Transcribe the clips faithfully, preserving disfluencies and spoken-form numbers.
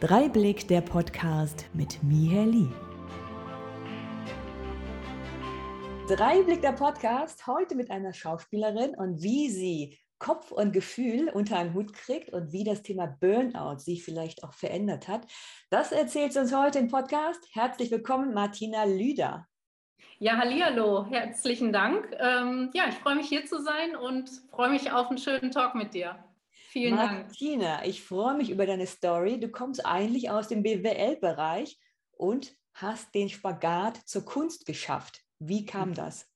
Drei Blick, der Podcast mit Mihaeli. Drei Blick, der Podcast, heute mit einer Schauspielerin und wie sie Kopf und Gefühl unter einen Hut kriegt und wie das Thema Burnout sie vielleicht auch verändert hat. Das erzählt sie uns heute im Podcast. Herzlich willkommen, Martina Lüder. Ja, hallihallo, herzlichen Dank. Ähm, ja, ich freue mich, hier zu sein und freue mich auf einen schönen Talk mit dir. Vielen Martina, Dank. Martina, ich freue mich über deine Story. Du kommst eigentlich aus dem B W L-Bereich und hast den Spagat zur Kunst geschafft. Wie kam das?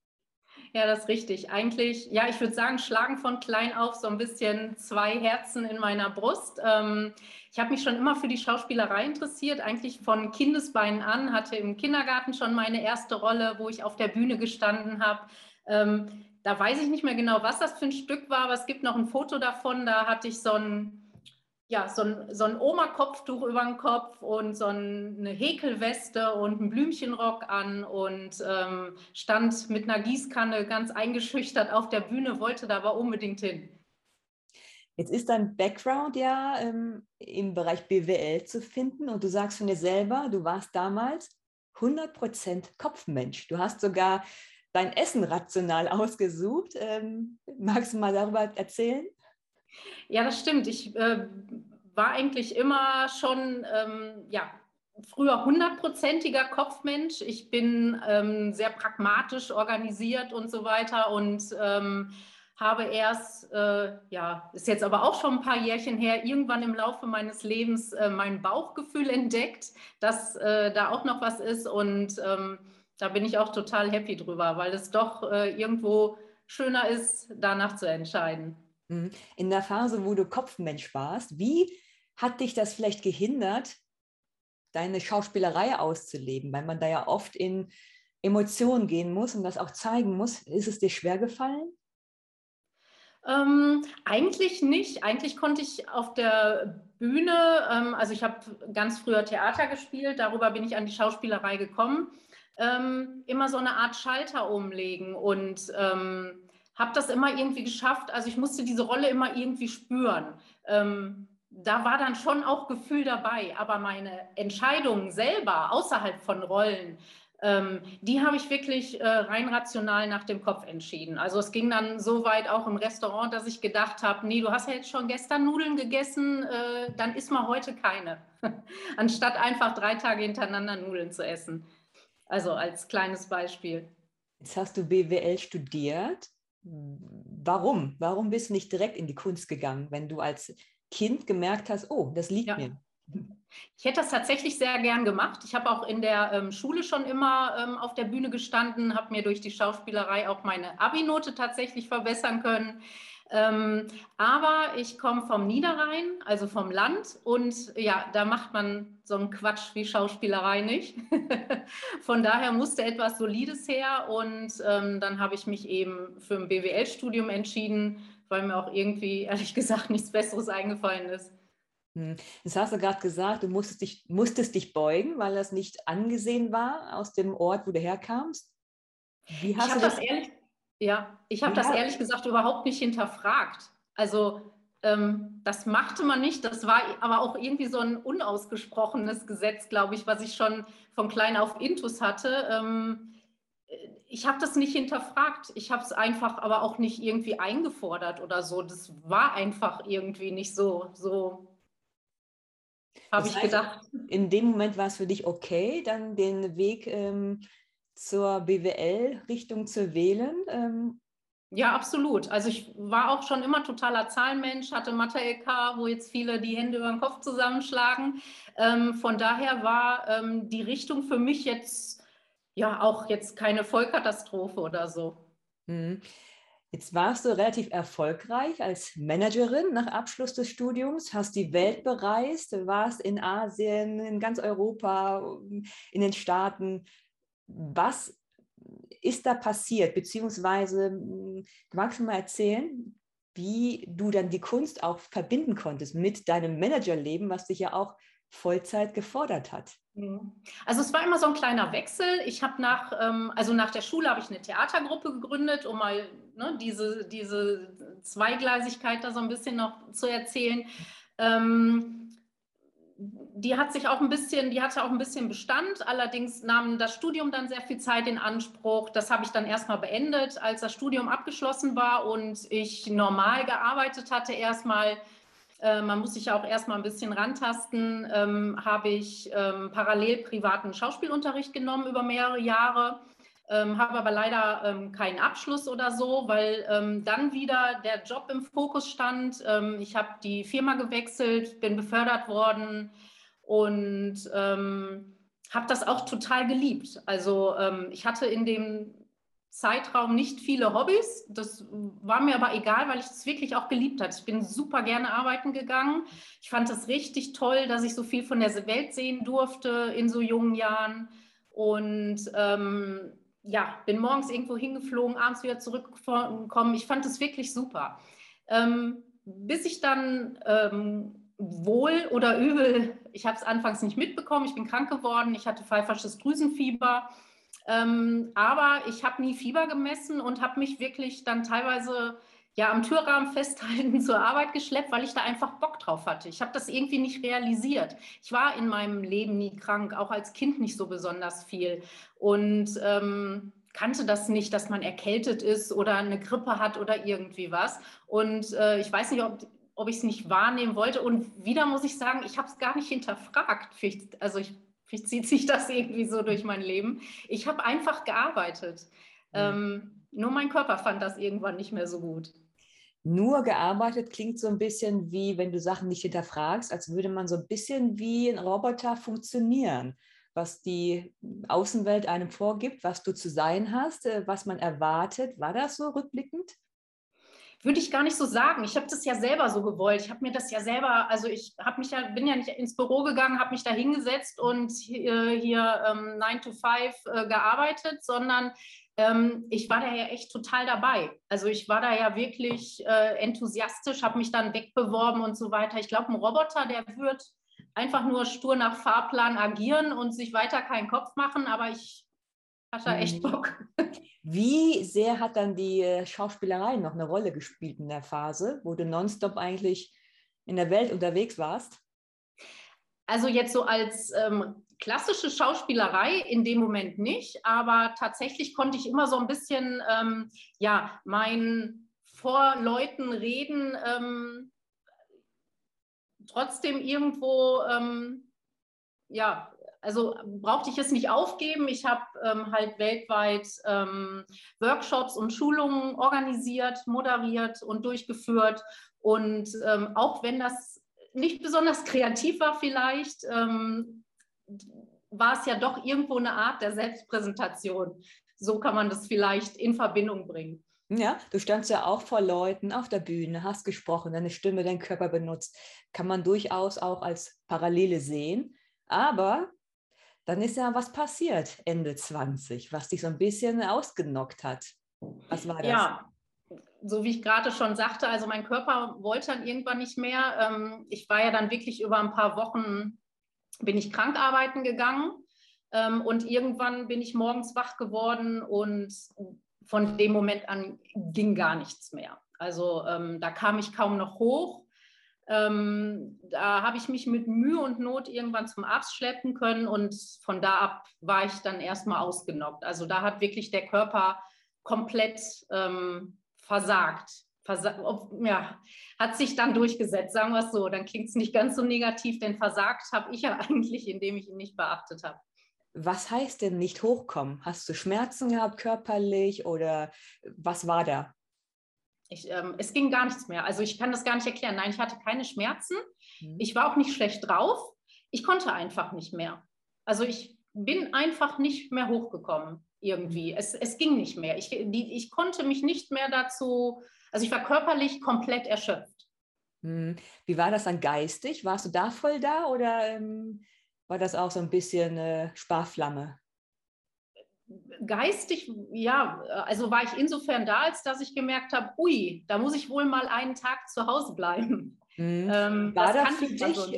Ja, das ist richtig. Eigentlich, ja, ich würde sagen, schlagen von klein auf so ein bisschen zwei Herzen in meiner Brust. Ähm, ich habe mich schon immer für die Schauspielerei interessiert, eigentlich von Kindesbeinen an, hatte im Kindergarten schon meine erste Rolle, wo ich auf der Bühne gestanden habe. Ähm, da weiß ich nicht mehr genau, was das für ein Stück war, aber es gibt noch ein Foto davon, da hatte ich so ein... Ja, so ein, so ein Oma-Kopftuch über den Kopf und so eine Häkelweste und einen Blümchenrock an und ähm, stand mit einer Gießkanne ganz eingeschüchtert auf der Bühne, wollte da aber unbedingt hin. Jetzt ist dein Background ja ähm, im Bereich B W L zu finden und du sagst von dir selber, du warst damals hundert Prozent Kopfmensch. Du hast sogar dein Essen rational ausgesucht. Ähm, magst du mal darüber erzählen? Ja, das stimmt. Ich äh, war eigentlich immer schon, ähm, ja, früher hundertprozentiger Kopfmensch. Ich bin ähm, sehr pragmatisch organisiert und so weiter und ähm, habe erst, äh, ja, ist jetzt aber auch schon ein paar Jährchen her, irgendwann im Laufe meines Lebens äh, mein Bauchgefühl entdeckt, dass äh, da auch noch was ist und ähm, da bin ich auch total happy drüber, weil es doch äh, irgendwo schöner ist, danach zu entscheiden. In der Phase, wo du Kopfmensch warst, wie hat dich das vielleicht gehindert, deine Schauspielerei auszuleben? Weil man da ja oft in Emotionen gehen muss und das auch zeigen muss. Ist es dir schwer gefallen? Ähm, eigentlich nicht. Eigentlich konnte ich auf der Bühne, ähm, also ich habe ganz früher Theater gespielt, darüber bin ich an die Schauspielerei gekommen, ähm, immer so eine Art Schalter umlegen und... Ähm, habe das immer irgendwie geschafft, also ich musste diese Rolle immer irgendwie spüren. Ähm, da war dann schon auch Gefühl dabei, aber meine Entscheidungen selber, außerhalb von Rollen, ähm, die habe ich wirklich äh, rein rational nach dem Kopf entschieden. Also es ging dann so weit auch im Restaurant, dass ich gedacht habe, nee, du hast ja jetzt schon gestern Nudeln gegessen, äh, dann isst mal heute keine, anstatt einfach drei Tage hintereinander Nudeln zu essen. Also als kleines Beispiel. Jetzt hast du B W L studiert. Warum? Warum bist du nicht direkt in die Kunst gegangen, wenn du als Kind gemerkt hast, oh, das liegt ja. mir? Ich hätte das tatsächlich sehr gern gemacht. Ich habe auch in der ähm, Schule schon immer ähm, auf der Bühne gestanden, habe mir durch die Schauspielerei auch meine Abi-Note tatsächlich verbessern können. Ähm, aber ich komme vom Niederrhein, also vom Land und ja, da macht man so einen Quatsch wie Schauspielerei nicht. Von daher musste etwas Solides her und ähm, dann habe ich mich eben für ein B W L-Studium entschieden, weil mir auch irgendwie, ehrlich gesagt, nichts Besseres eingefallen ist. Das hast du gerade gesagt, du musstest dich, musstest dich beugen, weil das nicht angesehen war aus dem Ort, wo du herkamst. Wie hast ich du das, das ehrlich Ja, ich habe ja. das ehrlich gesagt überhaupt nicht hinterfragt. Also ähm, das machte man nicht. Das war aber auch irgendwie so ein unausgesprochenes Gesetz, glaube ich, was ich schon von klein auf intus hatte. Ähm, ich habe das nicht hinterfragt. Ich habe es einfach aber auch nicht irgendwie eingefordert oder so. Das war einfach irgendwie nicht so, so habe ich heißt, gedacht. In dem Moment war es für dich okay, dann den Weg ähm zur B W L-Richtung zu wählen? Ähm. Ja, absolut. Also ich war auch schon immer totaler Zahlenmensch, hatte Mathe-L K, wo jetzt viele die Hände über den Kopf zusammenschlagen. Ähm, von daher war ähm, die Richtung für mich jetzt ja auch jetzt keine Vollkatastrophe oder so. Mhm. Jetzt warst du relativ erfolgreich als Managerin nach Abschluss des Studiums, hast die Welt bereist, warst in Asien, in ganz Europa, in den Staaten. Was ist da passiert? Beziehungsweise, magst du mal erzählen, wie du dann die Kunst auch verbinden konntest mit deinem Managerleben, was dich ja auch Vollzeit gefordert hat? Also es war immer so ein kleiner Wechsel. Ich habe nach, also nach der Schule habe ich eine Theatergruppe gegründet, um mal ne, diese, diese Zweigleisigkeit da so ein bisschen noch zu erzählen. Ähm, die hat sich auch ein bisschen, die hatte auch ein bisschen Bestand, allerdings nahm das Studium dann sehr viel Zeit in Anspruch. Das habe ich dann erstmal beendet, als das Studium abgeschlossen war und ich normal gearbeitet hatte erstmal. Äh, man muss sich ja auch erstmal ein bisschen rantasten, ähm, habe ich ähm, parallel privaten Schauspielunterricht genommen über mehrere Jahre. Ähm, habe aber leider ähm, keinen Abschluss oder so, weil ähm, dann wieder der Job im Fokus stand. Ähm, ich habe die Firma gewechselt, bin befördert worden und ähm, habe das auch total geliebt. Also ähm, ich hatte in dem Zeitraum nicht viele Hobbys. Das war mir aber egal, weil ich es wirklich auch geliebt habe. Ich bin super gerne arbeiten gegangen. Ich fand das richtig toll, dass ich so viel von der Welt sehen durfte in so jungen Jahren. Und ähm, ja, bin morgens irgendwo hingeflogen, abends wieder zurückgekommen. Ich fand es wirklich super. Ähm, bis ich dann ähm, wohl oder übel, ich habe es anfangs nicht mitbekommen, ich bin krank geworden, ich hatte pfeifersches Drüsenfieber, ähm, aber ich habe nie Fieber gemessen und habe mich wirklich dann teilweise ja, am Türrahmen festhalten zur Arbeit geschleppt, weil ich da einfach Bock drauf hatte. Ich habe das irgendwie nicht realisiert. Ich war in meinem Leben nie krank, auch als Kind nicht so besonders viel. Und ähm, kannte das nicht, dass man erkältet ist oder eine Grippe hat oder irgendwie was. Und äh, ich weiß nicht, ob, ob ich es nicht wahrnehmen wollte. Und wieder muss ich sagen, ich habe es gar nicht hinterfragt. Vielleicht, also ich, vielleicht zieht sich das irgendwie so durch mein Leben. Ich habe einfach gearbeitet. Mhm. Ähm, nur mein Körper fand das irgendwann nicht mehr so gut. Nur gearbeitet klingt so ein bisschen wie, wenn du Sachen nicht hinterfragst, als würde man so ein bisschen wie ein Roboter funktionieren, was die Außenwelt einem vorgibt, was du zu sein hast, was man erwartet. War das so rückblickend? Würde ich gar nicht so sagen. Ich habe das ja selber so gewollt. Ich habe mir das ja selber, also ich habe mich ja, bin ja nicht ins Büro gegangen, habe mich da hingesetzt und hier, hier ähm, nine to five äh, gearbeitet, sondern ähm, ich war da ja echt total dabei. Also ich war da ja wirklich äh, enthusiastisch, habe mich dann wegbeworben und so weiter. Ich glaube, ein Roboter, der wird einfach nur stur nach Fahrplan agieren und sich weiter keinen Kopf machen, aber ich hatte echt Bock. Wie sehr hat dann die Schauspielerei noch eine Rolle gespielt in der Phase, wo du nonstop eigentlich in der Welt unterwegs warst? Also jetzt so als ähm, klassische Schauspielerei in dem Moment nicht, aber tatsächlich konnte ich immer so ein bisschen, ähm, ja, mein vor Leuten reden, ähm, trotzdem irgendwo, ähm, ja, also brauchte ich es nicht aufgeben. Ich habe ähm, halt weltweit ähm, Workshops und Schulungen organisiert, moderiert und durchgeführt. Und ähm, auch wenn das nicht besonders kreativ war vielleicht, ähm, war es ja doch irgendwo eine Art der Selbstpräsentation. So kann man das vielleicht in Verbindung bringen. Ja, du standst ja auch vor Leuten auf der Bühne, hast gesprochen, deine Stimme, deinen Körper benutzt. Kann man durchaus auch als Parallele sehen. Aber dann ist ja was passiert Ende zwanzig, was dich so ein bisschen ausgenockt hat. Was war das? Ja, so wie ich gerade schon sagte, also mein Körper wollte dann irgendwann nicht mehr. Ich war ja dann wirklich über ein paar Wochen, bin ich krank arbeiten gegangen und irgendwann bin ich morgens wach geworden und von dem Moment an ging gar nichts mehr. Also da kam ich kaum noch hoch. Ähm, da habe ich mich mit Mühe und Not irgendwann zum Arzt schleppen können und von da ab war ich dann erstmal ausgenockt. Also da hat wirklich der Körper komplett ähm, versagt. Versa- ob, ja, hat sich dann durchgesetzt, sagen wir es so. Dann klingt es nicht ganz so negativ, denn versagt habe ich ja eigentlich, indem ich ihn nicht beachtet habe. Was heißt denn nicht hochkommen? Hast du Schmerzen gehabt körperlich oder was war da? Ich, ähm, es ging gar nichts mehr. Also ich kann das gar nicht erklären. Nein, ich hatte keine Schmerzen. Ich war auch nicht schlecht drauf. Ich konnte einfach nicht mehr. Also ich bin einfach nicht mehr hochgekommen irgendwie. Es, es ging nicht mehr. Ich, die, ich konnte mich nicht mehr dazu, also ich war körperlich komplett erschöpft. Wie war das dann geistig? Warst du da voll da oder ähm, war das auch so ein bisschen äh, Sparflamme? Geistig, ja, also war ich insofern da, als dass ich gemerkt habe, ui, da muss ich wohl mal einen Tag zu Hause bleiben. Mhm. Ähm, war das, das für dich? So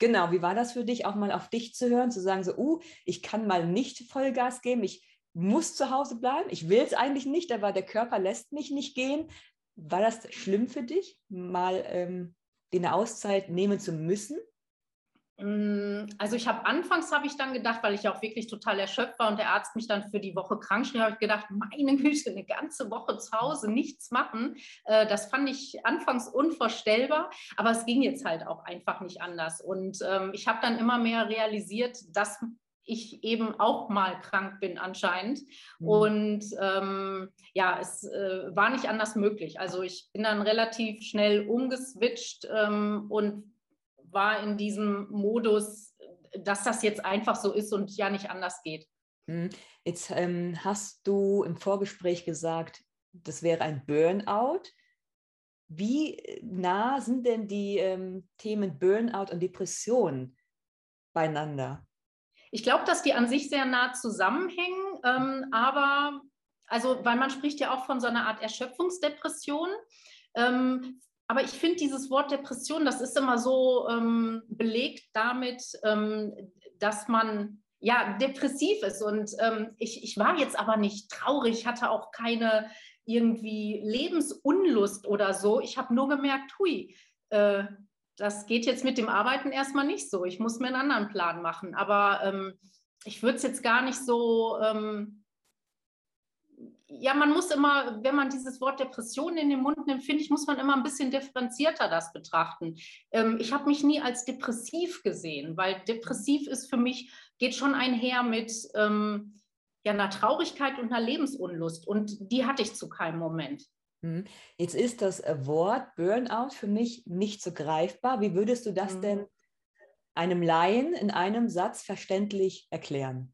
genau, wie war das für dich, auch mal auf dich zu hören, zu sagen so, uh, ich kann mal nicht Vollgas geben, ich muss zu Hause bleiben, ich will es eigentlich nicht, aber der Körper lässt mich nicht gehen. War das schlimm für dich, mal ähm, eine Auszeit nehmen zu müssen? Also ich habe anfangs, habe ich dann gedacht, weil ich ja auch wirklich total erschöpft war und der Arzt mich dann für die Woche krank schrieb, habe ich gedacht, meine Güte, eine ganze Woche zu Hause nichts machen. Das fand ich anfangs unvorstellbar, aber es ging jetzt halt auch einfach nicht anders. Und ich habe dann immer mehr realisiert, dass ich eben auch mal krank bin anscheinend. Mhm. Und ähm, ja, es äh, war nicht anders möglich. Also ich bin dann relativ schnell umgeswitcht ähm, und war in diesem Modus, dass das jetzt einfach so ist und ja nicht anders geht. Jetzt ähm, hast du im Vorgespräch gesagt, das wäre ein Burnout. Wie nah sind denn die ähm, Themen Burnout und Depression beieinander? Ich glaube, dass die an sich sehr nah zusammenhängen, ähm, aber also, weil man spricht ja auch von so einer Art Erschöpfungsdepression. Ähm, Aber ich finde dieses Wort Depression, das ist immer so ähm, belegt damit, ähm, dass man ja depressiv ist. Und ähm, ich, ich war jetzt aber nicht traurig, hatte auch keine irgendwie Lebensunlust oder so. Ich habe nur gemerkt, hui, äh, das geht jetzt mit dem Arbeiten erstmal nicht so. Ich muss mir einen anderen Plan machen. Aber ähm, ich würde es jetzt gar nicht so... Ähm, Ja, man muss immer, wenn man dieses Wort Depression in den Mund nimmt, finde ich, muss man immer ein bisschen differenzierter das betrachten. Ähm, ich habe mich nie als depressiv gesehen, weil depressiv ist für mich, geht schon einher mit ähm, ja, einer Traurigkeit und einer Lebensunlust. Und die hatte ich zu keinem Moment. Jetzt ist das Wort Burnout für mich nicht so greifbar. Wie würdest du das mhm. denn einem Laien in einem Satz verständlich erklären?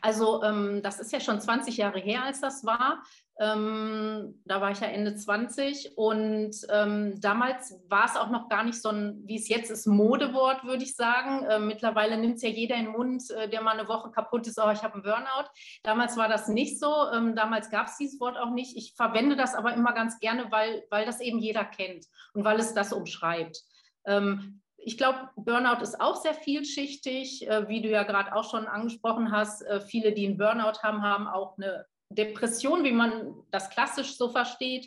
Also ähm, das ist ja schon zwanzig Jahre her, als das war. Ähm, da war ich ja Ende zwanzig und ähm, damals war es auch noch gar nicht so ein, wie es jetzt ist, Modewort, würde ich sagen. Äh, mittlerweile nimmt es ja jeder in den Mund, äh, der mal eine Woche kaputt ist, oh, ich habe einen Burnout. Damals war das nicht so, ähm, damals gab es dieses Wort auch nicht. Ich verwende das aber immer ganz gerne, weil, weil das eben jeder kennt und weil es das umschreibt. Ähm, Ich glaube, Burnout ist auch sehr vielschichtig, wie du ja gerade auch schon angesprochen hast. Viele, die einen Burnout haben, haben auch eine Depression, wie man das klassisch so versteht.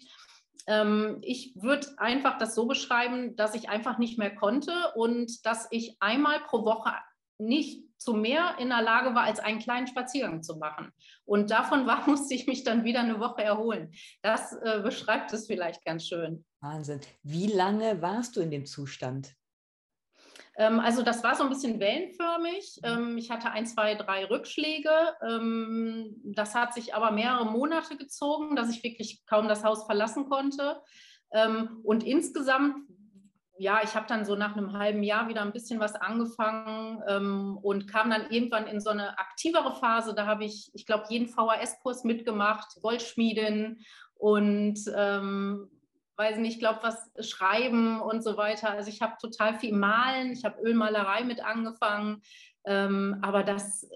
Ich würde einfach das so beschreiben, dass ich einfach nicht mehr konnte und dass ich einmal pro Woche nicht zu mehr in der Lage war, als einen kleinen Spaziergang zu machen. Und davon war, musste ich mich dann wieder eine Woche erholen. Das beschreibt es vielleicht ganz schön. Wahnsinn. Wie lange warst du in dem Zustand? Also das war so ein bisschen wellenförmig. Ich hatte ein, zwei, drei Rückschläge. Das hat sich aber mehrere Monate gezogen, dass ich wirklich kaum das Haus verlassen konnte. Und insgesamt, ja, ich habe dann so nach einem halben Jahr wieder ein bisschen was angefangen und kam dann irgendwann in so eine aktivere Phase. Da habe ich, ich glaube, jeden V H S-Kurs mitgemacht, Goldschmiedin und... weiß nicht, ich glaube, was schreiben und so weiter. Also ich habe total viel malen, ich habe Ölmalerei mit angefangen, ähm, aber das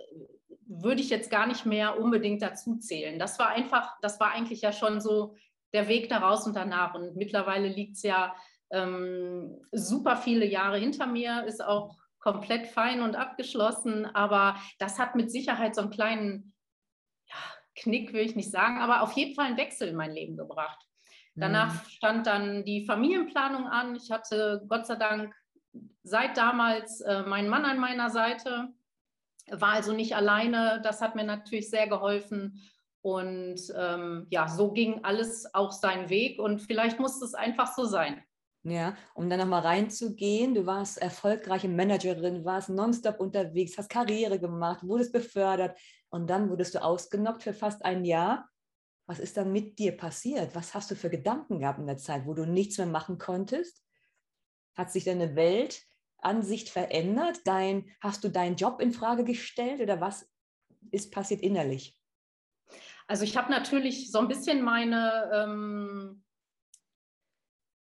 würde ich jetzt gar nicht mehr unbedingt dazu zählen. Das war einfach, das war eigentlich ja schon so der Weg daraus und danach. Und mittlerweile liegt es ja ähm, super viele Jahre hinter mir, ist auch komplett fein und abgeschlossen, aber das hat mit Sicherheit so einen kleinen ja, Knick, will ich nicht sagen, aber auf jeden Fall einen Wechsel in mein Leben gebracht. Danach stand dann die Familienplanung an. Ich hatte Gott sei Dank seit damals äh, meinen Mann an meiner Seite, war also nicht alleine. Das hat mir natürlich sehr geholfen. Und ähm, ja, so ging alles auch seinen Weg. Und vielleicht musste es einfach so sein. Ja, um dann nochmal reinzugehen, du warst erfolgreiche Managerin, warst nonstop unterwegs, hast Karriere gemacht, wurdest befördert. Und dann wurdest du ausgenockt für fast ein Jahr. Was ist dann mit dir passiert? Was hast du für Gedanken gehabt in der Zeit, wo du nichts mehr machen konntest? Hat sich deine Weltansicht verändert? Dein, hast du deinen Job in Frage gestellt oder was ist passiert innerlich? Also ich habe natürlich so ein bisschen meine... Ähm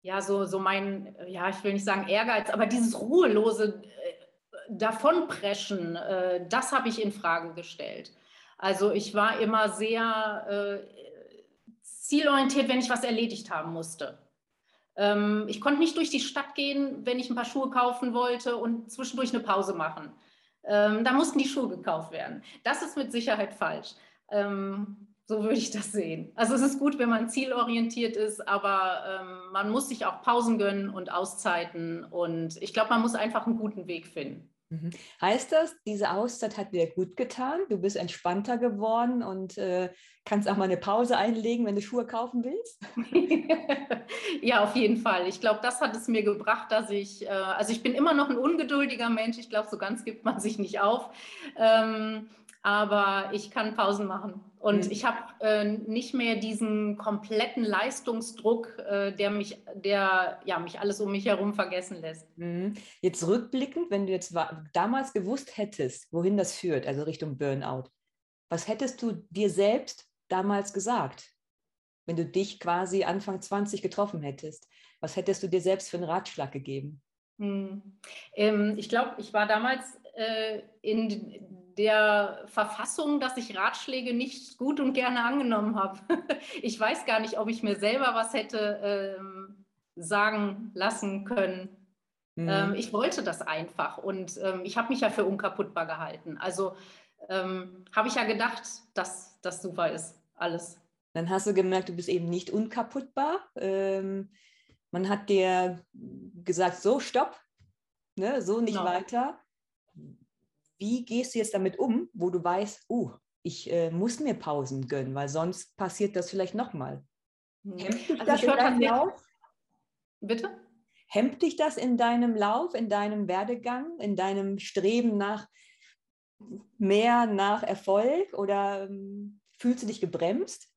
ja, so, so mein... Ja, ich will nicht sagen Ehrgeiz, aber dieses ruhelose Davonpreschen, äh, das habe ich in Frage gestellt. Also ich war immer sehr äh, zielorientiert, wenn ich was erledigt haben musste. Ähm, ich konnte nicht durch die Stadt gehen, wenn ich ein paar Schuhe kaufen wollte und zwischendurch eine Pause machen. Ähm, da mussten die Schuhe gekauft werden. Das ist mit Sicherheit falsch. Ähm, So würde ich das sehen. Also es ist gut, wenn man zielorientiert ist, aber ähm, man muss sich auch Pausen gönnen und Auszeiten. Und ich glaube, man muss einfach einen guten Weg finden. Mhm. Heißt das, diese Auszeit hat dir gut getan? Du bist entspannter geworden und äh, kannst auch mal eine Pause einlegen, wenn du Schuhe kaufen willst? Ja, auf jeden Fall. Ich glaube, das hat es mir gebracht, dass ich, äh, also ich bin immer noch ein ungeduldiger Mensch. Ich glaube, so ganz gibt man sich nicht auf. Ähm, aber ich kann Pausen machen. Und mhm. ich habe äh, nicht mehr diesen kompletten Leistungsdruck, äh, der, mich, der ja, mich alles um mich herum vergessen lässt. Mhm. Jetzt rückblickend, wenn du jetzt war, damals gewusst hättest, wohin das führt, also Richtung Burnout, was hättest du dir selbst damals gesagt, wenn du dich quasi Anfang zwanzig getroffen hättest? Was hättest du dir selbst für einen Ratschlag gegeben? Mhm. Ähm, ich glaube, ich war damals äh, in der Verfassung, dass ich Ratschläge nicht gut und gerne angenommen habe. Ich weiß gar nicht, ob ich mir selber was hätte ähm, sagen lassen können. Mhm. Ähm, ich wollte das einfach und ähm, ich habe mich ja für unkaputtbar gehalten. Also ähm, habe ich ja gedacht, dass das super ist, alles. Dann hast du gemerkt, du bist eben nicht unkaputtbar. Ähm, man hat dir gesagt, so, stopp, ne, so nicht genau. weiter. Wie gehst du jetzt damit um, wo du weißt, oh, ich äh, muss mir Pausen gönnen, weil sonst passiert das vielleicht nochmal. Hemmt dich also das in deinem Lauf? Bitte? Hemmt dich das in deinem Lauf, in deinem Werdegang, in deinem Streben nach mehr, nach Erfolg oder ähm, fühlst du dich gebremst?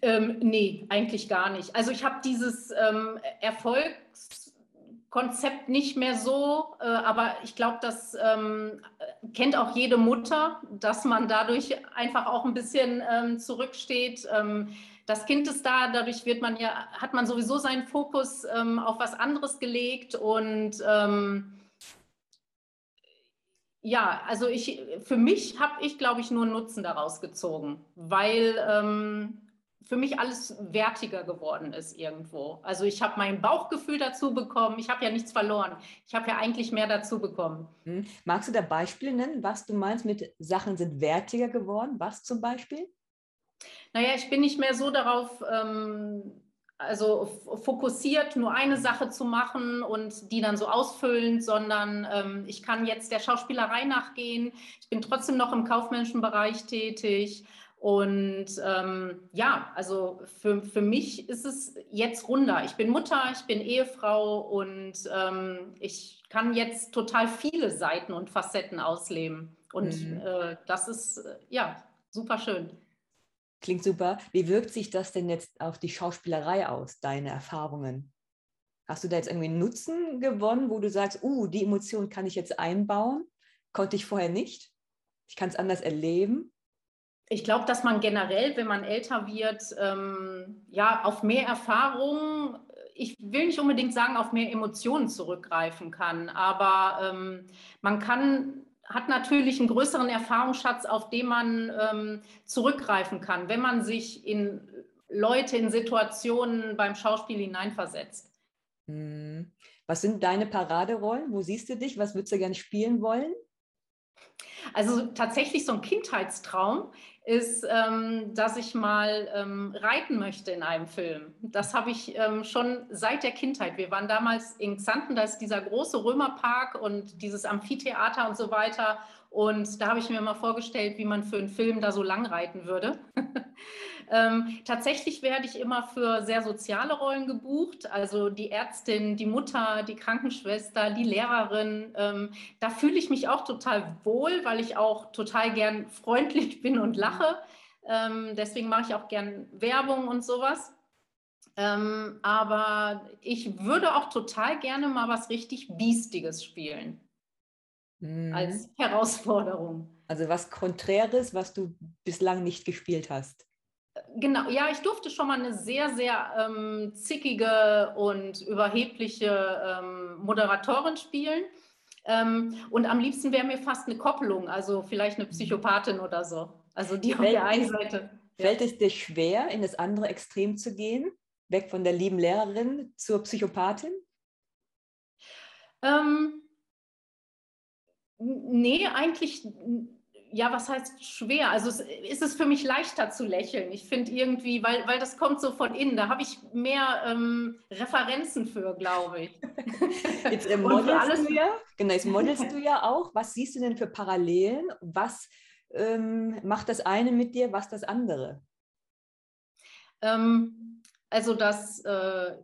Ähm, nee, eigentlich gar nicht. Also ich habe dieses ähm, Erfolgs- Konzept nicht mehr so, aber ich glaube, das ähm, kennt auch jede Mutter, dass man dadurch einfach auch ein bisschen ähm, zurücksteht. Ähm, das Kind ist da, dadurch wird man ja, hat man sowieso seinen Fokus ähm, auf was anderes gelegt und ähm, ja, also ich, für mich habe ich, glaube ich, nur einen Nutzen daraus gezogen, weil ähm, für mich alles wertiger geworden ist irgendwo. Also ich habe mein Bauchgefühl dazu bekommen. Ich habe ja nichts verloren. Ich habe ja eigentlich mehr dazu bekommen. Hm. Magst du da Beispiele nennen, was du meinst mit Sachen sind wertiger geworden? Was zum Beispiel? Naja, ich bin nicht mehr so darauf ähm, also fokussiert, nur eine Sache zu machen und die dann so ausfüllend, sondern ähm, ich kann jetzt der Schauspielerei nachgehen. Ich bin trotzdem noch im kaufmännischen Bereich tätig. Und ähm, ja, also für, für mich ist es jetzt runder. Ich bin Mutter, ich bin Ehefrau und ähm, ich kann jetzt total viele Seiten und Facetten ausleben. Und mhm. äh, das ist, ja, super schön. Klingt super. Wie wirkt sich das denn jetzt auf die Schauspielerei aus, deine Erfahrungen? Hast du da jetzt irgendwie einen Nutzen gewonnen, wo du sagst, uh, die Emotion kann ich jetzt einbauen? Konnte ich vorher nicht? Ich kann es anders erleben? Ich glaube, dass man generell, wenn man älter wird, ähm, ja, auf mehr Erfahrung, ich will nicht unbedingt sagen, auf mehr Emotionen zurückgreifen kann, aber ähm, man kann, hat natürlich einen größeren Erfahrungsschatz, auf den man ähm, zurückgreifen kann, wenn man sich in Leute, in Situationen beim Schauspiel hineinversetzt. Hm. Was sind deine Paraderollen? Wo siehst du dich? Was würdest du gerne spielen wollen? Also tatsächlich so ein Kindheitstraum ist, ähm, dass ich mal ähm, reiten möchte in einem Film. Das habe ich ähm, schon seit der Kindheit. Wir waren damals in Xanten, da ist dieser große Römerpark und dieses Amphitheater und so weiter. Und da habe ich mir mal vorgestellt, wie man für einen Film da so lang reiten würde. ähm, tatsächlich werde ich immer für sehr soziale Rollen gebucht, also die Ärztin, die Mutter, die Krankenschwester, die Lehrerin. Ähm, da fühle ich mich auch total wohl, weil ich auch total gern freundlich bin und lache. Ähm, deswegen mache ich auch gern Werbung und sowas. Ähm, aber ich würde auch total gerne mal was richtig Biestiges spielen. Als Herausforderung. Also was Konträres, was du bislang nicht gespielt hast. Genau, ja, ich durfte schon mal eine sehr, sehr ähm, zickige und überhebliche ähm, Moderatorin spielen. Ähm, und am liebsten wäre mir fast eine Koppelung, also vielleicht eine Psychopathin oder so. Also die auf der einen Seite. Fällt es dir schwer, in das andere Extrem zu gehen? Weg von der lieben Lehrerin zur Psychopathin? Ähm... Nee, eigentlich Ja, was heißt schwer? Also es ist es für mich leichter zu lächeln. Ich finde irgendwie, weil, weil das kommt so von innen. Da habe ich mehr ähm, Referenzen für, glaube ich. Jetzt äh, modelst, du ja, genau, jetzt modelst du ja auch. Was siehst du denn für Parallelen? Was ähm, macht das eine mit dir, was das andere? Ähm, also das... Äh,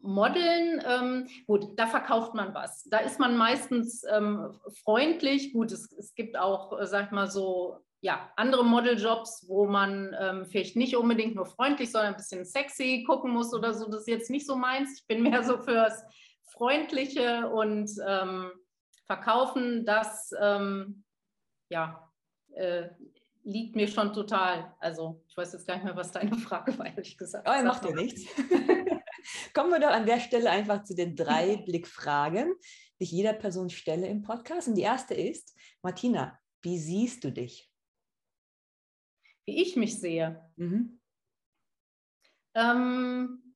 Modeln, ähm, gut, da verkauft man was. Da ist man meistens ähm, freundlich. Gut, es, es gibt auch, äh, sag ich mal so, ja, andere Modeljobs, wo man ähm, vielleicht nicht unbedingt nur freundlich, sondern ein bisschen sexy gucken muss oder so. Das ist jetzt nicht so meins. Ich bin mehr so fürs Freundliche und ähm, Verkaufen, das, ähm, ja, äh, liegt mir schon total. Also, ich weiß jetzt gar nicht mehr, was deine Frage war, ehrlich gesagt. Oh, macht dir nichts. Kommen wir doch an der Stelle einfach zu den drei Blickfragen, die ich jeder Person stelle im Podcast. Und die erste ist, Martina, wie siehst du dich? Wie ich mich sehe? Mhm. Ähm,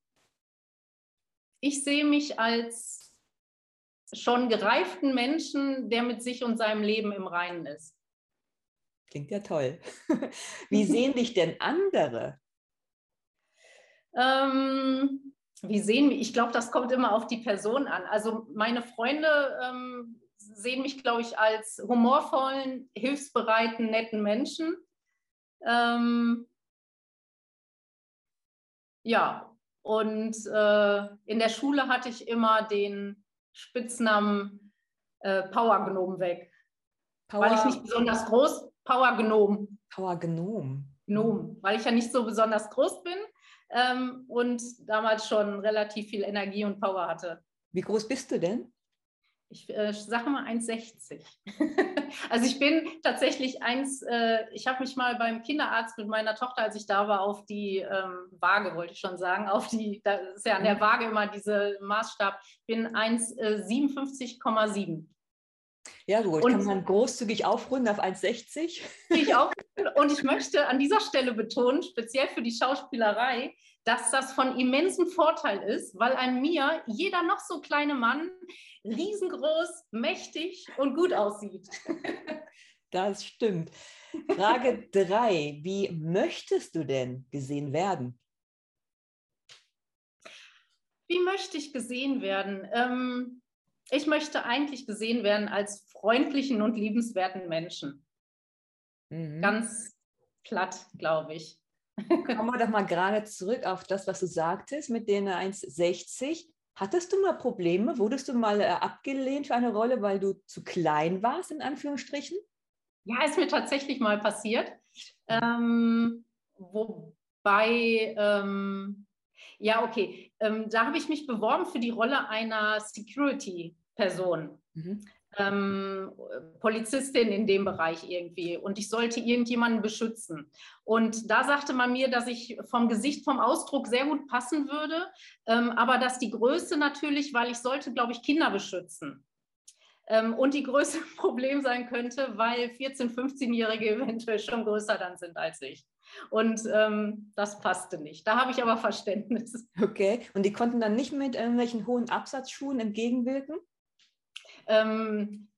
ich sehe mich als schon gereiften Menschen, der mit sich und seinem Leben im Reinen ist. Klingt ja toll. Wie sehen dich denn andere? Ähm... Wie sehen mich? Ich glaube, das kommt immer auf die Person an. Also meine Freunde ähm, sehen mich, glaube ich, als humorvollen, hilfsbereiten, netten Menschen. Ähm, ja, und äh, in der Schule hatte ich immer den Spitznamen äh, Power Gnome weg. Power, weil ich nicht besonders groß, Power Gnome. Power Gnome. Gnome, weil ich ja nicht so besonders groß bin. Ähm, und damals schon relativ viel Energie und Power hatte. Wie groß bist du denn? Ich äh, sage mal eins sechzig. Also ich bin tatsächlich eins, äh, ich habe mich mal beim Kinderarzt mit meiner Tochter, als ich da war, auf die ähm, Waage, wollte ich schon sagen, auf die, da ist ja an der Waage immer dieser Maßstab, ich bin eins siebenundfünfzig Komma sieben. Ja gut, und kann man großzügig aufrunden auf eins sechzig. Ich auch. Und ich möchte an dieser Stelle betonen, speziell für die Schauspielerei, dass das von immensem Vorteil ist, weil an mir jeder noch so kleine Mann riesengroß, mächtig und gut aussieht. Das stimmt. Frage drei. Wie möchtest du denn gesehen werden? Wie möchte ich gesehen werden? Ähm, Ich möchte eigentlich gesehen werden als freundlichen und liebenswerten Menschen. Mhm. Ganz platt, glaube ich. Kommen wir doch mal gerade zurück auf das, was du sagtest mit den eins sechzig. Hattest du mal Probleme? Wurdest du mal abgelehnt für eine Rolle, weil du zu klein warst, in Anführungsstrichen? Ja, ist mir tatsächlich mal passiert. Ähm, wobei... Ähm Ja, okay. Ähm, da habe ich mich beworben für die Rolle einer Security-Person, mhm. ähm, Polizistin in dem Bereich irgendwie. Und ich sollte irgendjemanden beschützen. Und da sagte man mir, dass ich vom Gesicht, vom Ausdruck sehr gut passen würde, ähm, aber dass die Größe natürlich, weil ich sollte, glaube ich, Kinder beschützen. Ähm, und die Größe ein Problem sein könnte, weil vierzehn-, fünfzehnjährige eventuell schon größer dann sind als ich. Und ähm, das passte nicht. Da habe ich aber Verständnis. Okay, und die konnten dann nicht mit irgendwelchen hohen Absatzschuhen entgegenwirken? Ähm,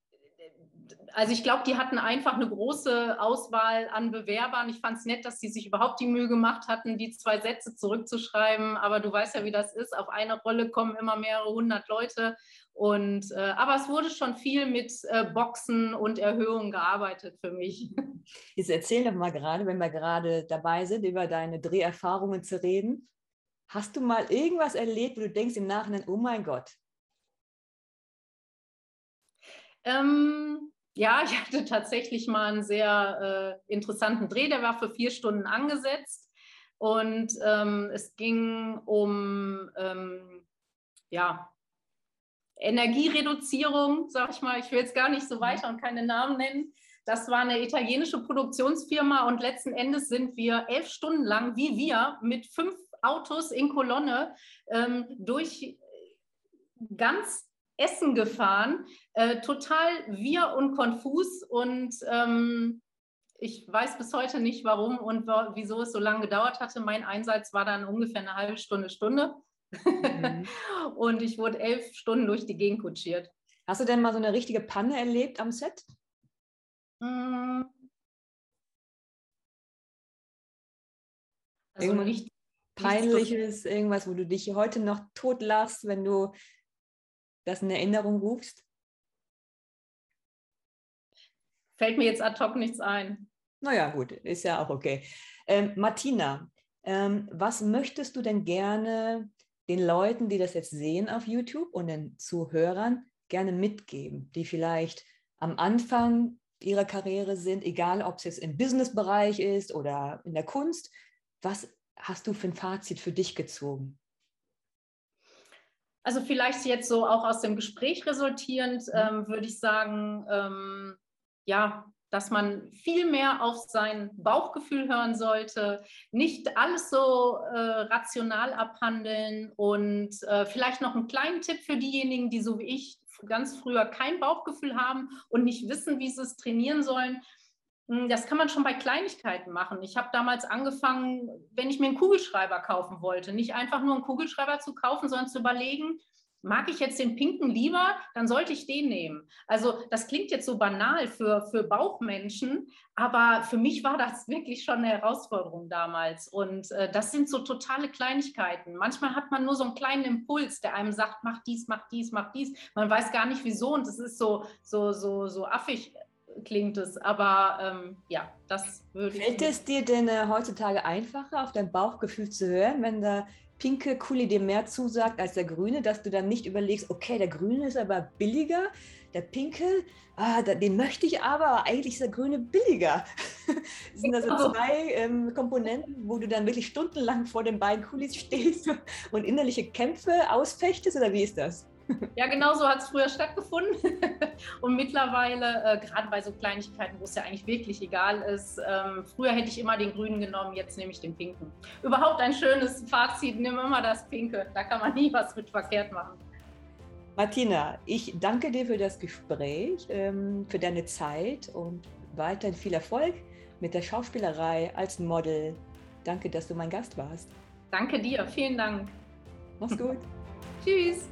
also ich glaube, die hatten einfach eine große Auswahl an Bewerbern. Ich fand es nett, dass sie sich überhaupt die Mühe gemacht hatten, die zwei Sätze zurückzuschreiben. Aber du weißt ja, wie das ist. Auf eine Rolle kommen immer mehrere hundert Leute. Und, äh, aber es wurde schon viel mit äh, Boxen und Erhöhungen gearbeitet für mich. Jetzt erzähl doch mal gerade, wenn wir gerade dabei sind, über deine Dreherfahrungen zu reden. Hast du mal irgendwas erlebt, wo du denkst im Nachhinein, oh mein Gott? Ähm, ja, ich hatte tatsächlich mal einen sehr äh, interessanten Dreh, der war für vier Stunden angesetzt. Und ähm, es ging um, ähm, ja, Energiereduzierung, sag ich mal, ich will jetzt gar nicht so weiter und keine Namen nennen. Das war eine italienische Produktionsfirma und letzten Endes sind wir elf Stunden lang, wie wir, mit fünf Autos in Kolonne ähm, durch ganz Essen gefahren. Äh, total wirr und konfus und ähm, ich weiß bis heute nicht, warum und wieso es so lange gedauert hatte. Mein Einsatz war dann ungefähr eine halbe Stunde, Stunde. Mhm. Und ich wurde elf Stunden durch die Gegend kutschiert. Hast du denn mal so eine richtige Panne erlebt am Set? Also irgendwas richtig Peinliches, so irgendwas, wo du dich heute noch totlachst, wenn du das in Erinnerung rufst? Fällt mir jetzt ad hoc nichts ein. Naja, gut, ist ja auch okay. Ähm, Martina, ähm, was möchtest du denn gerne den Leuten, die das jetzt sehen auf YouTube und den Zuhörern, gerne mitgeben, die vielleicht am Anfang ihrer Karriere sind, egal ob es jetzt im Businessbereich ist oder in der Kunst? Was hast du für ein Fazit für dich gezogen? Also vielleicht jetzt so auch aus dem Gespräch resultierend ähm, würde ich sagen, ähm, ja, dass man viel mehr auf sein Bauchgefühl hören sollte, nicht alles so äh, rational abhandeln und äh, vielleicht noch einen kleinen Tipp für diejenigen, die so wie ich ganz früher kein Bauchgefühl haben und nicht wissen, wie sie es trainieren sollen. Das kann man schon bei Kleinigkeiten machen. Ich habe damals angefangen, wenn ich mir einen Kugelschreiber kaufen wollte, nicht einfach nur einen Kugelschreiber zu kaufen, sondern zu überlegen, mag ich jetzt den pinken lieber, dann sollte ich den nehmen. Also das klingt jetzt so banal für, für Bauchmenschen, aber für mich war das wirklich schon eine Herausforderung damals. Und äh, das sind so totale Kleinigkeiten. Manchmal hat man nur so einen kleinen Impuls, der einem sagt, mach dies, mach dies, mach dies. Man weiß gar nicht, wieso, und das ist so, so, so, so affig. Klingt es, aber ähm, ja, das würde ich... Fällt es dir denn äh, heutzutage einfacher, auf dein Bauchgefühl zu hören, wenn der pinke Kuli dir mehr zusagt als der grüne, dass du dann nicht überlegst, okay, der grüne ist aber billiger, der pinke, ah, da, den möchte ich aber, aber eigentlich ist der grüne billiger. Sind das so zwei ähm, Komponenten, wo du dann wirklich stundenlang vor den beiden Kulis stehst und innerliche Kämpfe ausfechtest, oder wie ist das? Ja, genau so hat es früher stattgefunden und mittlerweile, äh, gerade bei so Kleinigkeiten, wo es ja eigentlich wirklich egal ist, ähm, früher hätte ich immer den grünen genommen, jetzt nehme ich den pinken. Überhaupt ein schönes Fazit, nimm immer das pinke, da kann man nie was mit verkehrt machen. Martina, ich danke dir für das Gespräch, ähm, für deine Zeit und weiterhin viel Erfolg mit der Schauspielerei als Model. Danke, dass du mein Gast warst. Danke dir, vielen Dank. Mach's gut. Tschüss.